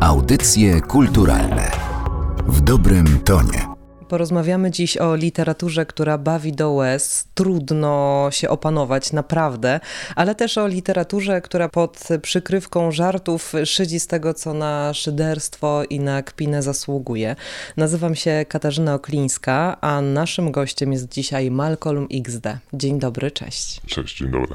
Audycje kulturalne w dobrym tonie. Porozmawiamy dziś o literaturze, która bawi do łez, trudno się opanować naprawdę, ale też o literaturze, która pod przykrywką żartów szydzi z tego, co na szyderstwo i na kpinę zasługuje. Nazywam się Katarzyna Oklańska, a naszym gościem jest dzisiaj Malcolm XD. Dzień dobry, cześć. Cześć, dzień dobry.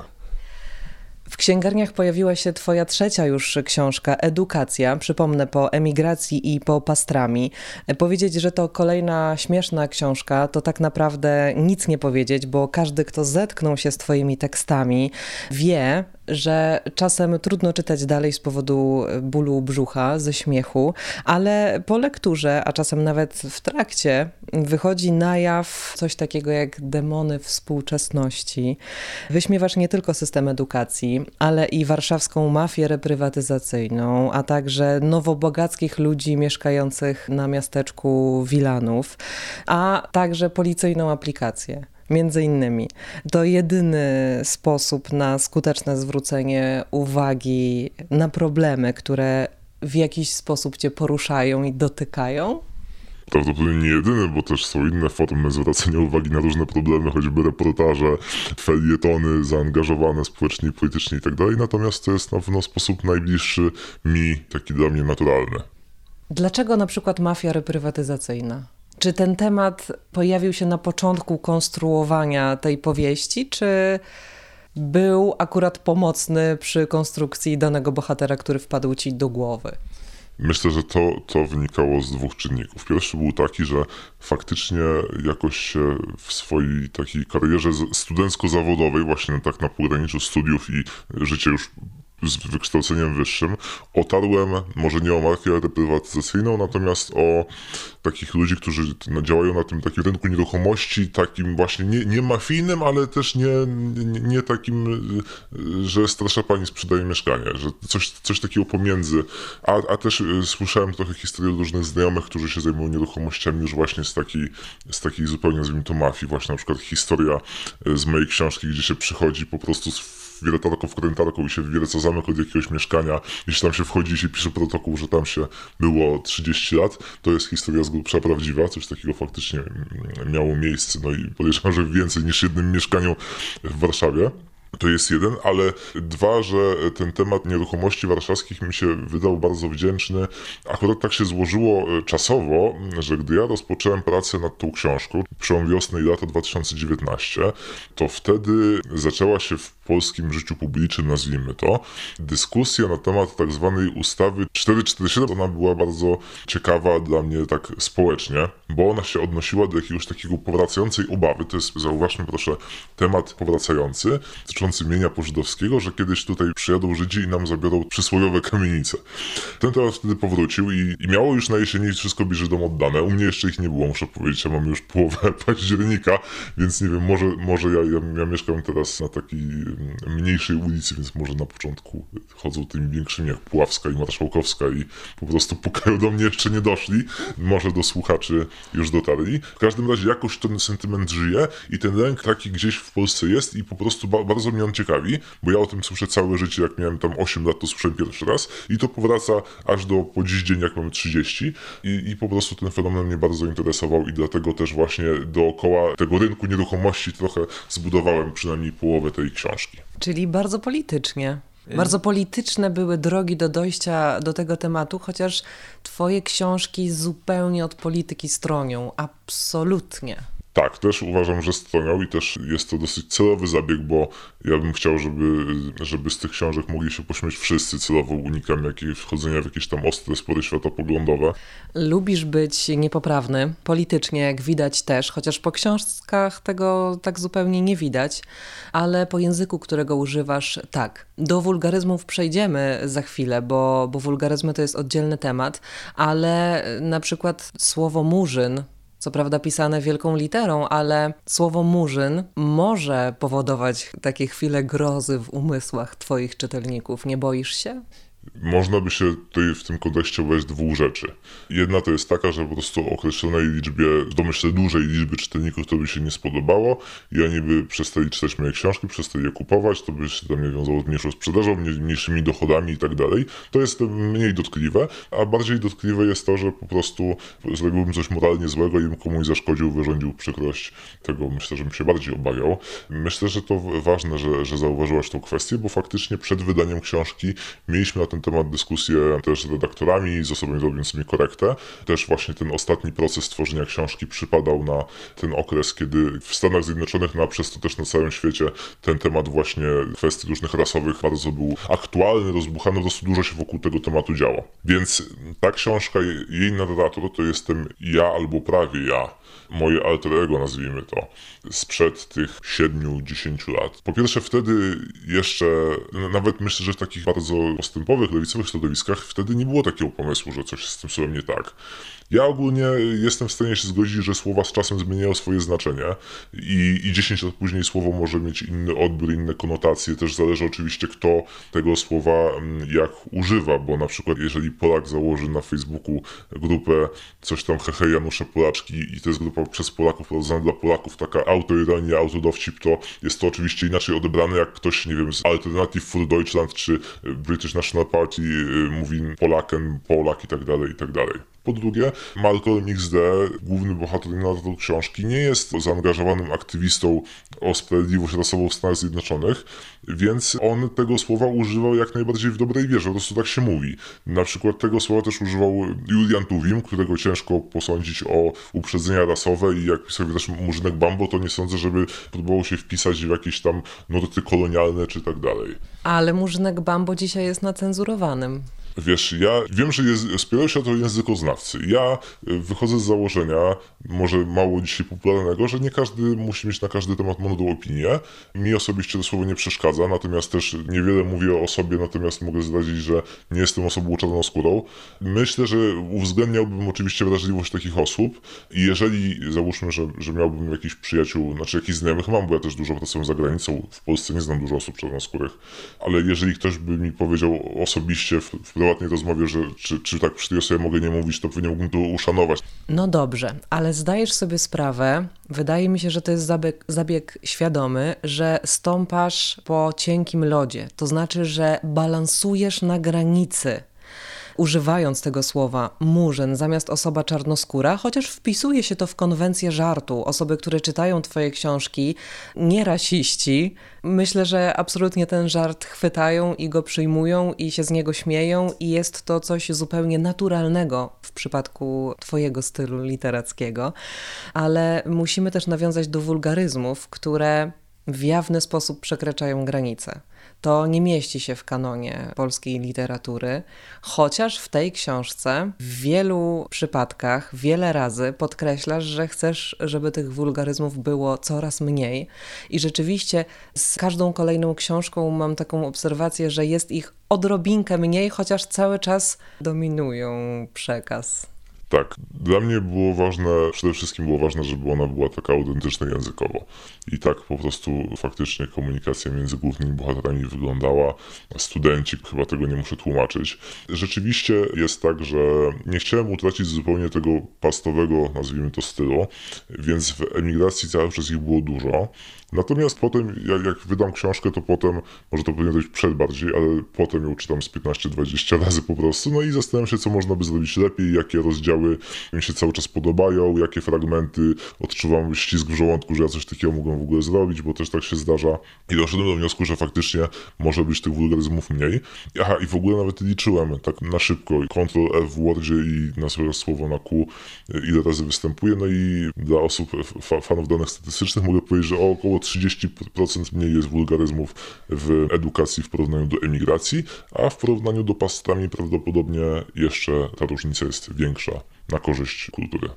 W księgarniach pojawiła się twoja trzecia już książka, Edukacja. Przypomnę, po Emigracji i po Pastrami. Powiedzieć, że to kolejna śmieszna książka, to tak naprawdę nic nie powiedzieć, bo każdy, kto zetknął się z twoimi tekstami, wie, że czasem trudno czytać dalej z powodu bólu brzucha, ze śmiechu, ale po lekturze, a czasem nawet w trakcie, wychodzi na jaw coś takiego jak demony współczesności. Wyśmiewasz nie tylko system edukacji, ale i warszawską mafię reprywatyzacyjną, a także nowobogackich ludzi mieszkających na miasteczku Wilanów, a także policyjną aplikację. Między innymi. To jedyny sposób na skuteczne zwrócenie uwagi na problemy, które w jakiś sposób cię poruszają i dotykają? Prawdopodobnie nie jedyny, bo też są inne formy zwracania uwagi na różne problemy, choćby reportaże, felietony zaangażowane społecznie, politycznie itd. Natomiast to jest na pewno sposób najbliższy mi, taki dla mnie naturalny. Dlaczego na przykład mafia reprywatyzacyjna? Czy ten temat pojawił się na początku konstruowania tej powieści, czy był akurat pomocny przy konstrukcji danego bohatera, który wpadł ci do głowy? Myślę, że to wynikało z dwóch czynników. Pierwszy był taki, że faktycznie jakoś się w swojej takiej karierze studencko-zawodowej, właśnie tak na pograniczu studiów i życia już z wykształceniem wyższym, otarłem może nie o markę reprywatyzacyjną, natomiast o takich ludzi, którzy działają na tym takim rynku nieruchomości, takim właśnie nie mafijnym, ale też nie takim, że starsza pani sprzedaje mieszkanie, że coś takiego pomiędzy. A też słyszałem trochę historii różnych znajomych, którzy się zajmują nieruchomościami już właśnie z takiej zupełnie, nazwijmy to, mafii. Właśnie na przykład historia z mojej książki, gdzie się przychodzi po prostu wiertarką, wkrętarką i się wbiera co zamek od jakiegoś mieszkania, jeśli tam się wchodzi i się pisze protokół, że tam się było 30 lat, to jest historia z grubsza prawdziwa, coś takiego faktycznie miało miejsce, no i podejrzewam, że więcej niż jednym mieszkaniu w Warszawie. To jest jeden, ale dwa, że ten temat nieruchomości warszawskich mi się wydał bardzo wdzięczny. Akurat tak się złożyło czasowo, że gdy ja rozpocząłem pracę nad tą książką, przełom wiosny i lata 2019, to wtedy zaczęła się w polskim życiu publicznym, nazwijmy to, dyskusja na temat tak zwanej ustawy 447. Ona była bardzo ciekawa dla mnie tak społecznie, bo ona się odnosiła do jakiegoś takiego powracającej obawy. To jest, zauważmy proszę, temat powracający, mienia pożydowskiego, że kiedyś tutaj przyjadą Żydzi i nam zabiorą przysłowiowe kamienice. Ten temat wtedy powrócił i miało już na jesieni wszystko być Żydom oddane. U mnie jeszcze ich nie było, muszę powiedzieć, ja mam już połowę października, więc nie wiem, może ja mieszkam teraz na takiej mniejszej ulicy, więc może na początku chodzą tymi większymi jak Puławska i Marszałkowska i po prostu pukają do mnie, jeszcze nie doszli, może do słuchaczy już dotarli. W każdym razie jakoś ten sentyment żyje i ten lęk taki gdzieś w Polsce jest i po prostu bardzo mnie on ciekawi, bo ja o tym słyszę całe życie, jak miałem tam 8 lat, to słyszałem pierwszy raz i to powraca aż do po dziś dzień, jak mam 30 i po prostu ten fenomen mnie bardzo interesował i dlatego też właśnie dookoła tego rynku nieruchomości trochę zbudowałem przynajmniej połowę tej książki. Czyli bardzo politycznie. Bardzo polityczne były drogi do dojścia do tego tematu, chociaż twoje książki zupełnie od polityki stronią, absolutnie. Tak, też uważam, że stronią i też jest to dosyć celowy zabieg, bo ja bym chciał, żeby z tych książek mogli się pośmiać wszyscy, celowo unikam wchodzenia w jakieś tam ostre spory światopoglądowe. Lubisz być niepoprawny, politycznie jak widać też, chociaż po książkach tego tak zupełnie nie widać, ale po języku, którego używasz, tak. Do wulgaryzmów przejdziemy za chwilę, bo wulgaryzmy to jest oddzielny temat, ale na przykład słowo murzyn, co prawda pisane wielką literą, ale słowo murzyn może powodować takie chwile grozy w umysłach twoich czytelników. Nie boisz się? Można by się tutaj w tym kontekście obawiać dwóch rzeczy. Jedna to jest taka, że po prostu określonej liczbie, domyślę dużej liczby czytelników to by się nie spodobało i oni by przestali czytać moje książki, przestali je kupować, to by się tam nie wiązało z mniejszą sprzedażą, mniejszymi dochodami i tak dalej. To jest mniej dotkliwe, a bardziej dotkliwe jest to, że po prostu zrobiłbym coś moralnie złego i bym komuś zaszkodził, wyrządził przykrość. Tego myślę, że bym się bardziej obawiał. Myślę, że to ważne, że zauważyłaś tą kwestię, bo faktycznie przed wydaniem książki mieliśmy na ten temat dyskusję też z redaktorami, z osobami robiącymi korektę. Też właśnie ten ostatni proces tworzenia książki przypadał na ten okres, kiedy w Stanach Zjednoczonych, a przez to też na całym świecie, ten temat właśnie kwestii różnych rasowych bardzo był aktualny, rozbuchany, po prostu dużo się wokół tego tematu działo. Więc ta książka, jej narrator to jestem ja albo prawie ja, moje alter ego, nazwijmy to, sprzed tych 7-10 lat. Po pierwsze wtedy jeszcze, nawet myślę, że w takich bardzo postępowych, lewicowych środowiskach wtedy nie było takiego pomysłu, że coś z tym słowem nie tak. Ja ogólnie jestem w stanie się zgodzić, że słowa z czasem zmieniają swoje znaczenie i 10 lat później słowo może mieć inny odbiór, inne konotacje. Też zależy oczywiście, kto tego słowa jak używa, bo na przykład jeżeli Polak założy na Facebooku grupę coś tam hehe Janusze Polaczki i to jest grupa przez Polaków prowadzona dla Polaków, taka autoironia, autodowcip, to jest to oczywiście inaczej odebrane, jak ktoś, nie wiem, z Alternative for Deutschland czy British National Party mówi Polaken, Polak i tak dalej, i tak dalej. Po drugie, Malcolm XD, główny bohater i narrator książki, nie jest zaangażowanym aktywistą o sprawiedliwość rasową w Stanach Zjednoczonych, więc on tego słowa używał jak najbardziej w dobrej wierze, po prostu tak się mówi. Na przykład tego słowa też używał Julian Tuwim, którego ciężko posądzić o uprzedzenia rasowe i jak pisał też Murzynek Bambo, to nie sądzę, żeby próbował się wpisać w jakieś tam nurty kolonialne czy tak dalej. Ale Murzynek Bambo dzisiaj jest na cenzurowanym. Wiesz, ja wiem, że spierają się o to językoznawcy. Ja wychodzę z założenia, może mało dzisiaj popularnego, że nie każdy musi mieć na każdy temat mądrą opinię. Mi osobiście to słowo nie przeszkadza, natomiast też niewiele mówię o sobie, natomiast mogę zdradzić, że nie jestem osobą czarnoskórą. Myślę, że uwzględniałbym oczywiście wrażliwość takich osób i jeżeli, załóżmy, że miałbym jakichś przyjaciół, znaczy jakichś znajomych mam, bo ja też dużo pracuję za granicą, w Polsce nie znam dużo osób czarnoskórych, ale jeżeli ktoś by mi powiedział osobiście w prywatnej rozmowie, że czy tak przy tej osobie mogę nie mówić, to nie mógłbym to uszanować. No dobrze, ale zdajesz sobie sprawę, wydaje mi się, że to jest zabieg świadomy, że stąpasz po cienkim lodzie. To znaczy, że balansujesz na granicy, używając tego słowa murzyn zamiast osoba czarnoskóra, chociaż wpisuje się to w konwencję żartu. Osoby, które czytają twoje książki, nie rasiści, myślę, że absolutnie ten żart chwytają i go przyjmują i się z niego śmieją i jest to coś zupełnie naturalnego w przypadku twojego stylu literackiego. Ale musimy też nawiązać do wulgaryzmów, które w jawny sposób przekraczają granice. To nie mieści się w kanonie polskiej literatury, chociaż w tej książce w wielu przypadkach, wiele razy podkreślasz, że chcesz, żeby tych wulgaryzmów było coraz mniej. I rzeczywiście z każdą kolejną książką mam taką obserwację, że jest ich odrobinkę mniej, chociaż cały czas dominują przekaz. Tak, dla mnie było ważne, przede wszystkim było ważne, żeby ona była taka autentyczna językowo. I tak po prostu faktycznie komunikacja między głównymi bohaterami wyglądała. Studenci, chyba tego nie muszę tłumaczyć. Rzeczywiście jest tak, że nie chciałem utracić zupełnie tego pastowego, nazwijmy to, stylu, więc w emigracji cały czas ich było dużo. Natomiast potem, jak wydam książkę, to potem, może to powinien być przed bardziej, ale potem ją czytam z 15-20 razy po prostu, no i zastanawiam się, co można by zrobić lepiej, jakie rozdziały mi się cały czas podobają, jakie fragmenty odczuwam ścisk w żołądku, że ja coś takiego mogłem w ogóle zrobić, bo też tak się zdarza. I doszedłem do wniosku, że faktycznie może być tych wulgaryzmów mniej. Aha, i w ogóle nawet liczyłem tak na szybko, Ctrl+F w Wordzie i na swoje słowo na Q, ile razy występuje, no i dla osób, fanów danych statystycznych mogę powiedzieć, że około 30% mniej jest wulgaryzmów w edukacji w porównaniu do emigracji, a w porównaniu do pastrami prawdopodobnie jeszcze ta różnica jest większa. na korzyść kultury.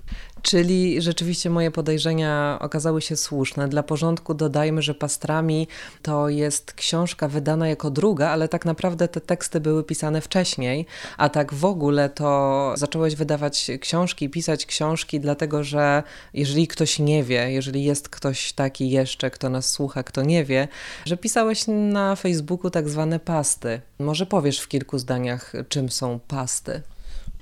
Czyli rzeczywiście moje podejrzenia okazały się słuszne. Dla porządku dodajmy, że Pastrami to jest książka wydana jako druga, ale tak naprawdę te teksty były pisane wcześniej, a tak w ogóle to zacząłeś wydawać książki, pisać książki, dlatego że jeżeli ktoś nie wie, jeżeli jest ktoś taki jeszcze, kto nas słucha, kto nie wie, że pisałeś na Facebooku tak zwane pasty. Może powiesz w kilku zdaniach, czym są pasty?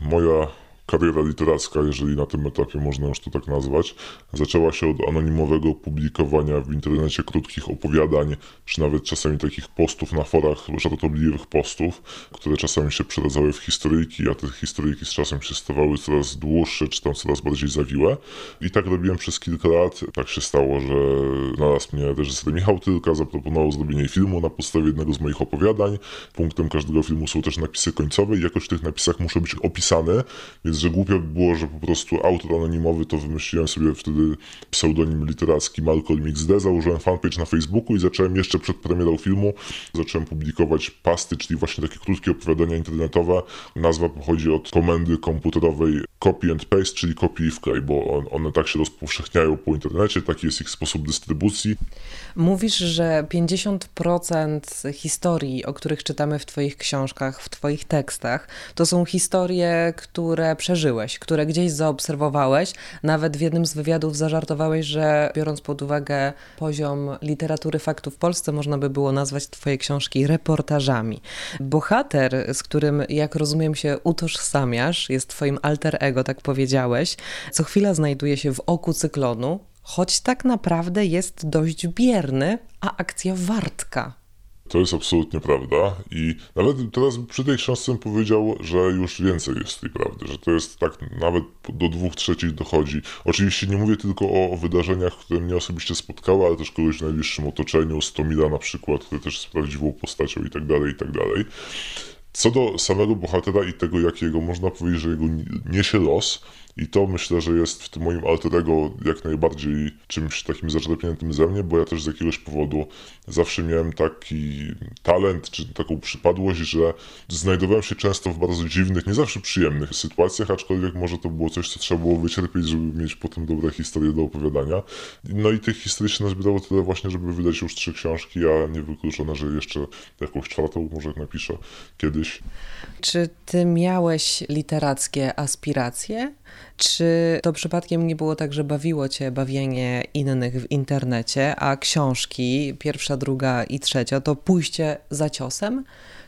Moja kariera literacka, jeżeli na tym etapie można już to tak nazwać, zaczęła się od anonimowego publikowania w internecie krótkich opowiadań, czy nawet czasami takich postów na forach, żartobliwych postów, które czasami się przeradzały w historyjki, a te historyjki z czasem się stawały coraz dłuższe, czy tam coraz bardziej zawiłe. I tak robiłem przez kilka lat. Tak się stało, że naraz mnie reżyser Michał Tylka zaproponował zrobienie filmu na podstawie jednego z moich opowiadań. Punktem każdego filmu są też napisy końcowe i jakoś w tych napisach muszę być opisany, więc że głupio by było, że po prostu autor anonimowy, to wymyśliłem sobie wtedy pseudonim literacki Malcolm XD, założyłem fanpage na Facebooku i zacząłem jeszcze przed premierą filmu, zacząłem publikować pasty, czyli właśnie takie krótkie opowiadania internetowe. Nazwa pochodzi od komendy komputerowej copy and paste, czyli copy i wklej, bo one tak się rozpowszechniają po internecie, taki jest ich sposób dystrybucji. Mówisz, że 50% historii, o których czytamy w twoich książkach, w twoich tekstach, to są historie, które przeżyłeś, które gdzieś zaobserwowałeś. Nawet w jednym z wywiadów zażartowałeś, że biorąc pod uwagę poziom literatury faktu w Polsce, można by było nazwać twoje książki reportażami. Bohater, z którym, jak rozumiem, się utożsamiasz, jest twoim alter ego, tak powiedziałeś, co chwila znajduje się w oku cyklonu, choć tak naprawdę jest dość bierny, a akcja wartka. To jest absolutnie prawda i nawet teraz przy tej książce bym powiedział, że już więcej jest tej prawdy, że to jest tak, nawet do 2/3 dochodzi. Oczywiście nie mówię tylko o wydarzeniach, które mnie osobiście spotkały, ale też kogoś w najbliższym otoczeniu, Stomila na przykład, który też jest prawdziwą postacią i tak dalej, i tak dalej. Co do samego bohatera i tego, jakiego można powiedzieć, że jego niesie los, i to myślę, że jest w tym moim alter ego jak najbardziej czymś takim zaczerpniętym ze mnie, bo ja też z jakiegoś powodu zawsze miałem taki talent, czy taką przypadłość, że znajdowałem się często w bardzo dziwnych, nie zawsze przyjemnych sytuacjach, aczkolwiek może to było coś, co trzeba było wycierpieć, żeby mieć potem dobre historie do opowiadania. No i tych historii się nazbierało tyle właśnie, żeby wydać już 3 książki, a niewykluczone, że jeszcze jakąś 4 może napiszę kiedyś. Czy ty miałeś literackie aspiracje? Czy to przypadkiem nie było tak, że bawiło cię bawienie innych w internecie, a książki 1, 2 i 3 to pójście za ciosem,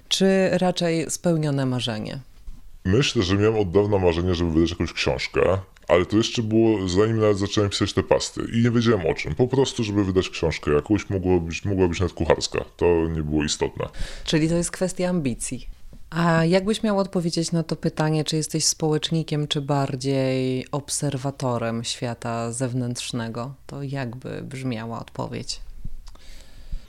czy raczej spełnione marzenie? Myślę, że miałem od dawna marzenie, żeby wydać jakąś książkę, ale to jeszcze było zanim nawet zacząłem pisać te pasty i nie wiedziałem o czym. Po prostu, żeby wydać książkę jakąś, mogła być nawet kucharska. To nie było istotne. Czyli to jest kwestia ambicji. A jakbyś miał odpowiedzieć na to pytanie, czy jesteś społecznikiem, czy bardziej obserwatorem świata zewnętrznego, to jakby brzmiała odpowiedź?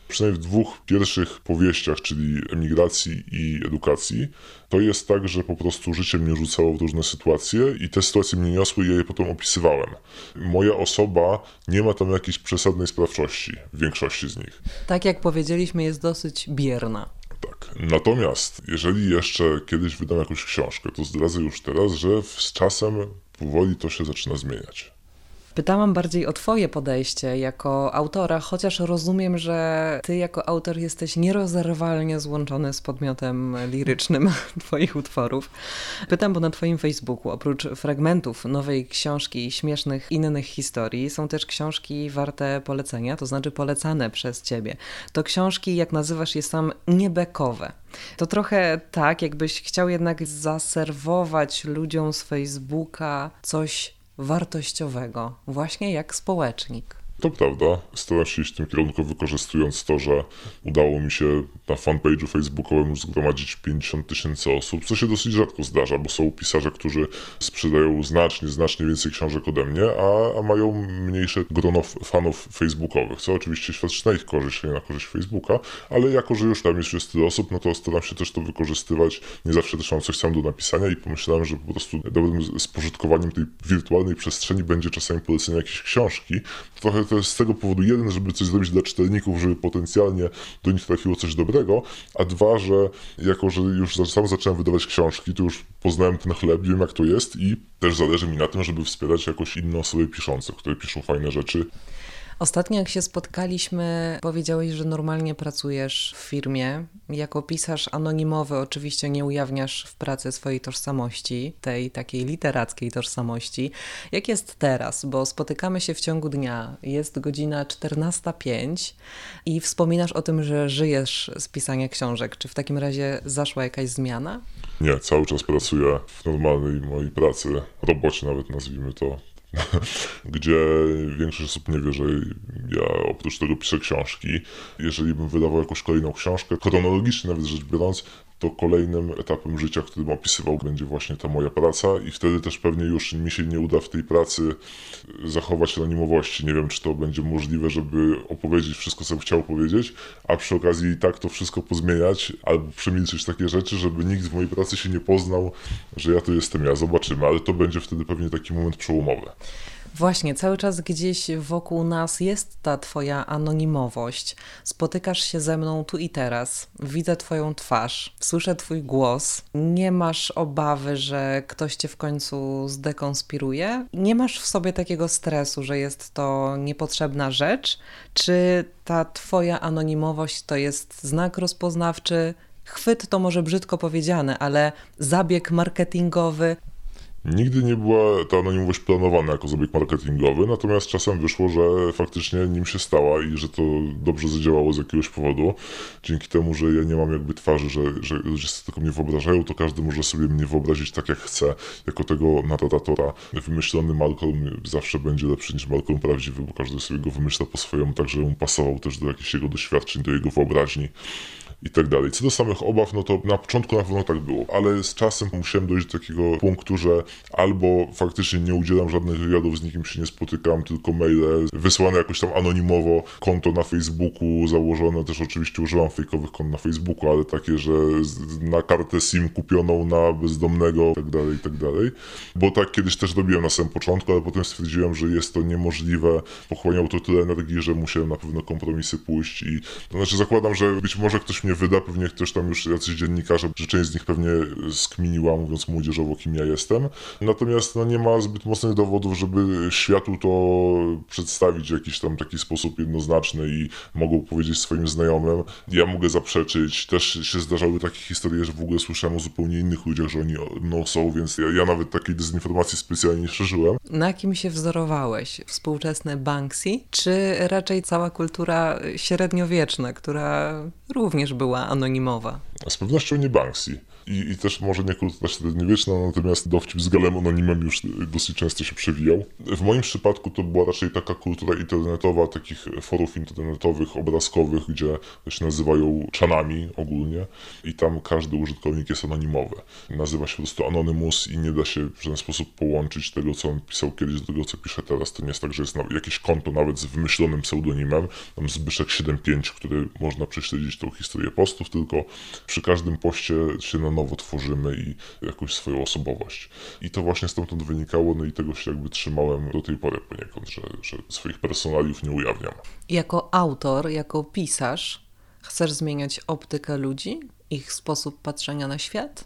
Przynajmniej w 2 pierwszych powieściach, czyli Emigracji i Edukacji, to jest tak, że po prostu życie mnie rzucało w różne sytuacje i te sytuacje mnie niosły i ja je potem opisywałem. Moja osoba nie ma tam jakiejś przesadnej sprawczości w większości z nich. Tak jak powiedzieliśmy, jest dosyć bierna. Tak. Natomiast jeżeli jeszcze kiedyś wydam jakąś książkę, to zdradzę już teraz, że z czasem powoli to się zaczyna zmieniać. Pytałam bardziej o twoje podejście jako autora, chociaż rozumiem, że ty jako autor jesteś nierozerwalnie złączony z podmiotem lirycznym twoich utworów. Pytam, bo na twoim Facebooku oprócz fragmentów nowej książki śmiesznych innych historii są też książki warte polecenia, to znaczy polecane przez ciebie. To książki, jak nazywasz je sam, niebekowe. To trochę tak, jakbyś chciał jednak zaserwować ludziom z Facebooka coś wartościowego, właśnie jak społecznik. To prawda. Staram się iść w tym kierunku, wykorzystując to, że udało mi się na fanpage'u facebookowym zgromadzić 50 000 osób, co się dosyć rzadko zdarza, bo są pisarze, którzy sprzedają znacznie więcej książek ode mnie, a mają mniejsze grono fanów facebookowych, co oczywiście świadczy na ich korzyść, a nie na korzyść Facebooka, ale jako, że już tam jest tyle osób, no to staram się też to wykorzystywać. Nie zawsze też mam coś sam do napisania i pomyślałem, że po prostu dobrym spożytkowaniem tej wirtualnej przestrzeni będzie czasami polecenie jakiejś książki. Trochę też z tego powodu jeden, żeby coś zrobić dla czytelników, żeby potencjalnie do nich trafiło coś dobrego, a dwa, że jako, że już sam zacząłem wydawać książki, to już poznałem ten chleb, wiem jak to jest i też zależy mi na tym, żeby wspierać jakoś inne osoby piszące, które piszą fajne rzeczy. Ostatnio jak się spotkaliśmy, powiedziałeś, że normalnie pracujesz w firmie. Jako pisarz anonimowy oczywiście nie ujawniasz w pracy swojej tożsamości, tej takiej literackiej tożsamości. Jak jest teraz? Bo spotykamy się w ciągu dnia, jest godzina 14:05 i wspominasz o tym, że żyjesz z pisania książek. Czy w takim razie zaszła jakaś zmiana? Nie, cały czas pracuję w normalnej mojej pracy, robocie nawet nazwijmy to. Gdzie większość osób nie wie, że ja oprócz tego piszę książki. Jeżeli bym wydawał jakąś kolejną książkę, chronologicznie nawet rzecz biorąc, to kolejnym etapem życia, którym opisywał, będzie właśnie ta moja praca i wtedy też pewnie już mi się nie uda w tej pracy zachować anonimowości. Nie wiem, czy to będzie możliwe, żeby opowiedzieć wszystko, co bym chciał powiedzieć, a przy okazji i tak to wszystko pozmieniać albo przemilczyć takie rzeczy, żeby nikt w mojej pracy się nie poznał, że ja to jestem ja. Zobaczymy, ale to będzie wtedy pewnie taki moment przełomowy. Właśnie, cały czas gdzieś wokół nas jest ta twoja anonimowość. Spotykasz się ze mną tu i teraz, widzę twoją twarz, słyszę twój głos. Nie masz obawy, że ktoś cię w końcu zdekonspiruje? Nie masz w sobie takiego stresu, że jest to niepotrzebna rzecz? Czy ta twoja anonimowość to jest znak rozpoznawczy? Chwyt to może brzydko powiedziane, ale zabieg marketingowy. Nigdy nie była ta anonimowość planowana jako zabieg marketingowy, natomiast czasem wyszło, że faktycznie nim się stała i że to dobrze zadziałało z jakiegoś powodu. Dzięki temu, że ja nie mam jakby twarzy, że ludzie sobie tylko mnie wyobrażają, to każdy może sobie mnie wyobrazić tak jak chce. Jako tego narratora wymyślony Malcolm zawsze będzie lepszy niż Malcolm prawdziwy, bo każdy sobie go wymyśla po swojemu, tak żeby mu pasował też do jakichś jego doświadczeń, do jego wyobraźni. I tak dalej. Co do samych obaw, no to na początku na pewno tak było, ale z czasem musiałem dojść do takiego punktu, że albo faktycznie nie udzielam żadnych wywiadów, z nikim się nie spotykam, tylko maile wysłane jakoś tam anonimowo, konto na Facebooku założone, też oczywiście używam fejkowych kont na Facebooku, ale takie, że na kartę SIM kupioną na bezdomnego, i tak dalej, bo tak kiedyś też robiłem na samym początku, ale potem stwierdziłem, że jest to niemożliwe, pochłaniał to tyle energii, że musiałem na pewno kompromisy pójść i to znaczy zakładam, że być może ktoś mnie wyda, pewnie ktoś tam już jacyś dziennikarze, że część z nich pewnie skminiła, mówiąc młodzieżowo, kim ja jestem. Natomiast nie ma zbyt mocnych dowodów, żeby światu to przedstawić w jakiś tam taki sposób jednoznaczny i mogą powiedzieć swoim znajomym. Ja mogę zaprzeczyć. Też się zdarzały takie historie, że w ogóle słyszałem o zupełnie innych ludziach, że oni mną są, więc ja nawet takiej dezinformacji specjalnie nie szerzyłem. Na kim się wzorowałeś? Współczesny Banksy? Czy raczej cała kultura średniowieczna, która również była anonimowa? Z pewnością nie Banksy. I też może nie kultura średniowieczna, natomiast dowcip z Galem Anonimem już dosyć często się przewijał. W moim przypadku to była raczej taka kultura internetowa, takich forów internetowych, obrazkowych, gdzie się nazywają czanami ogólnie i tam każdy użytkownik jest anonimowy. Nazywa się po prostu Anonymous i nie da się w żaden sposób połączyć tego, co on pisał kiedyś, do tego, co pisze teraz. To nie jest tak, że jest jakieś konto nawet z wymyślonym pseudonimem, tam Zbyszek75, który można prześledzić tą historię postów, tylko przy każdym poście się na nowo tworzymy i jakąś swoją osobowość. I to właśnie stamtąd wynikało, no i tego się jakby trzymałem do tej pory poniekąd, że swoich personaliów nie ujawniam. Jako autor, jako pisarz chcesz zmieniać optykę ludzi, ich sposób patrzenia na świat?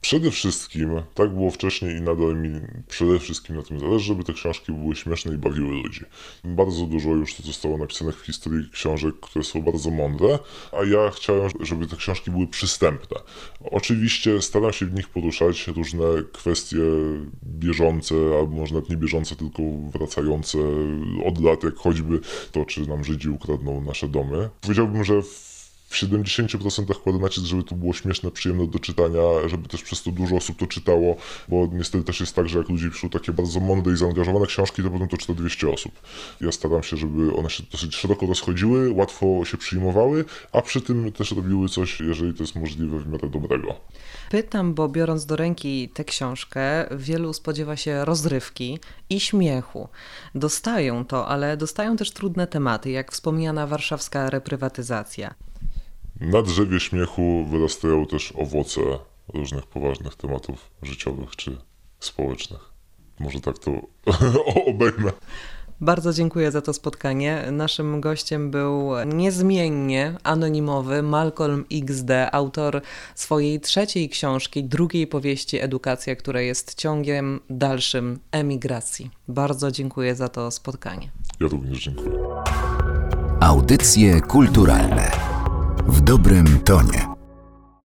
Przede wszystkim, tak było wcześniej i nadal mi przede wszystkim na tym zależy, żeby te książki były śmieszne i bawiły ludzi. Bardzo dużo już to zostało napisanych w historii książek, które są bardzo mądre, a ja chciałem, żeby te książki były przystępne. Oczywiście staram się w nich poruszać różne kwestie bieżące, albo może nawet nie bieżące, tylko wracające od lat, jak choćby to, czy nam Żydzi ukradną nasze domy. Powiedziałbym, że w 70% kładę nacisk, żeby to było śmieszne, przyjemne do czytania, żeby też przez to dużo osób to czytało, bo niestety też jest tak, że jak ludzie piszą takie bardzo mądre i zaangażowane książki, to potem to czyta 200 osób. Ja staram się, żeby one się dosyć szeroko rozchodziły, łatwo się przyjmowały, a przy tym też robiły coś, jeżeli to jest możliwe, w miarę dobrego. Pytam, bo biorąc do ręki tę książkę, wielu spodziewa się rozrywki i śmiechu. Dostają to, ale dostają też trudne tematy, jak wspomniana warszawska reprywatyzacja. Na drzewie śmiechu wyrastają też owoce różnych poważnych tematów życiowych czy społecznych. Może tak to obejmę. Bardzo dziękuję za to spotkanie. Naszym gościem był niezmiennie anonimowy Malcolm XD, autor swojej trzeciej książki, drugiej powieści Edukacja, która jest ciągiem dalszym emigracji. Bardzo dziękuję za to spotkanie. Ja również dziękuję. Audycje kulturalne w dobrym tonie.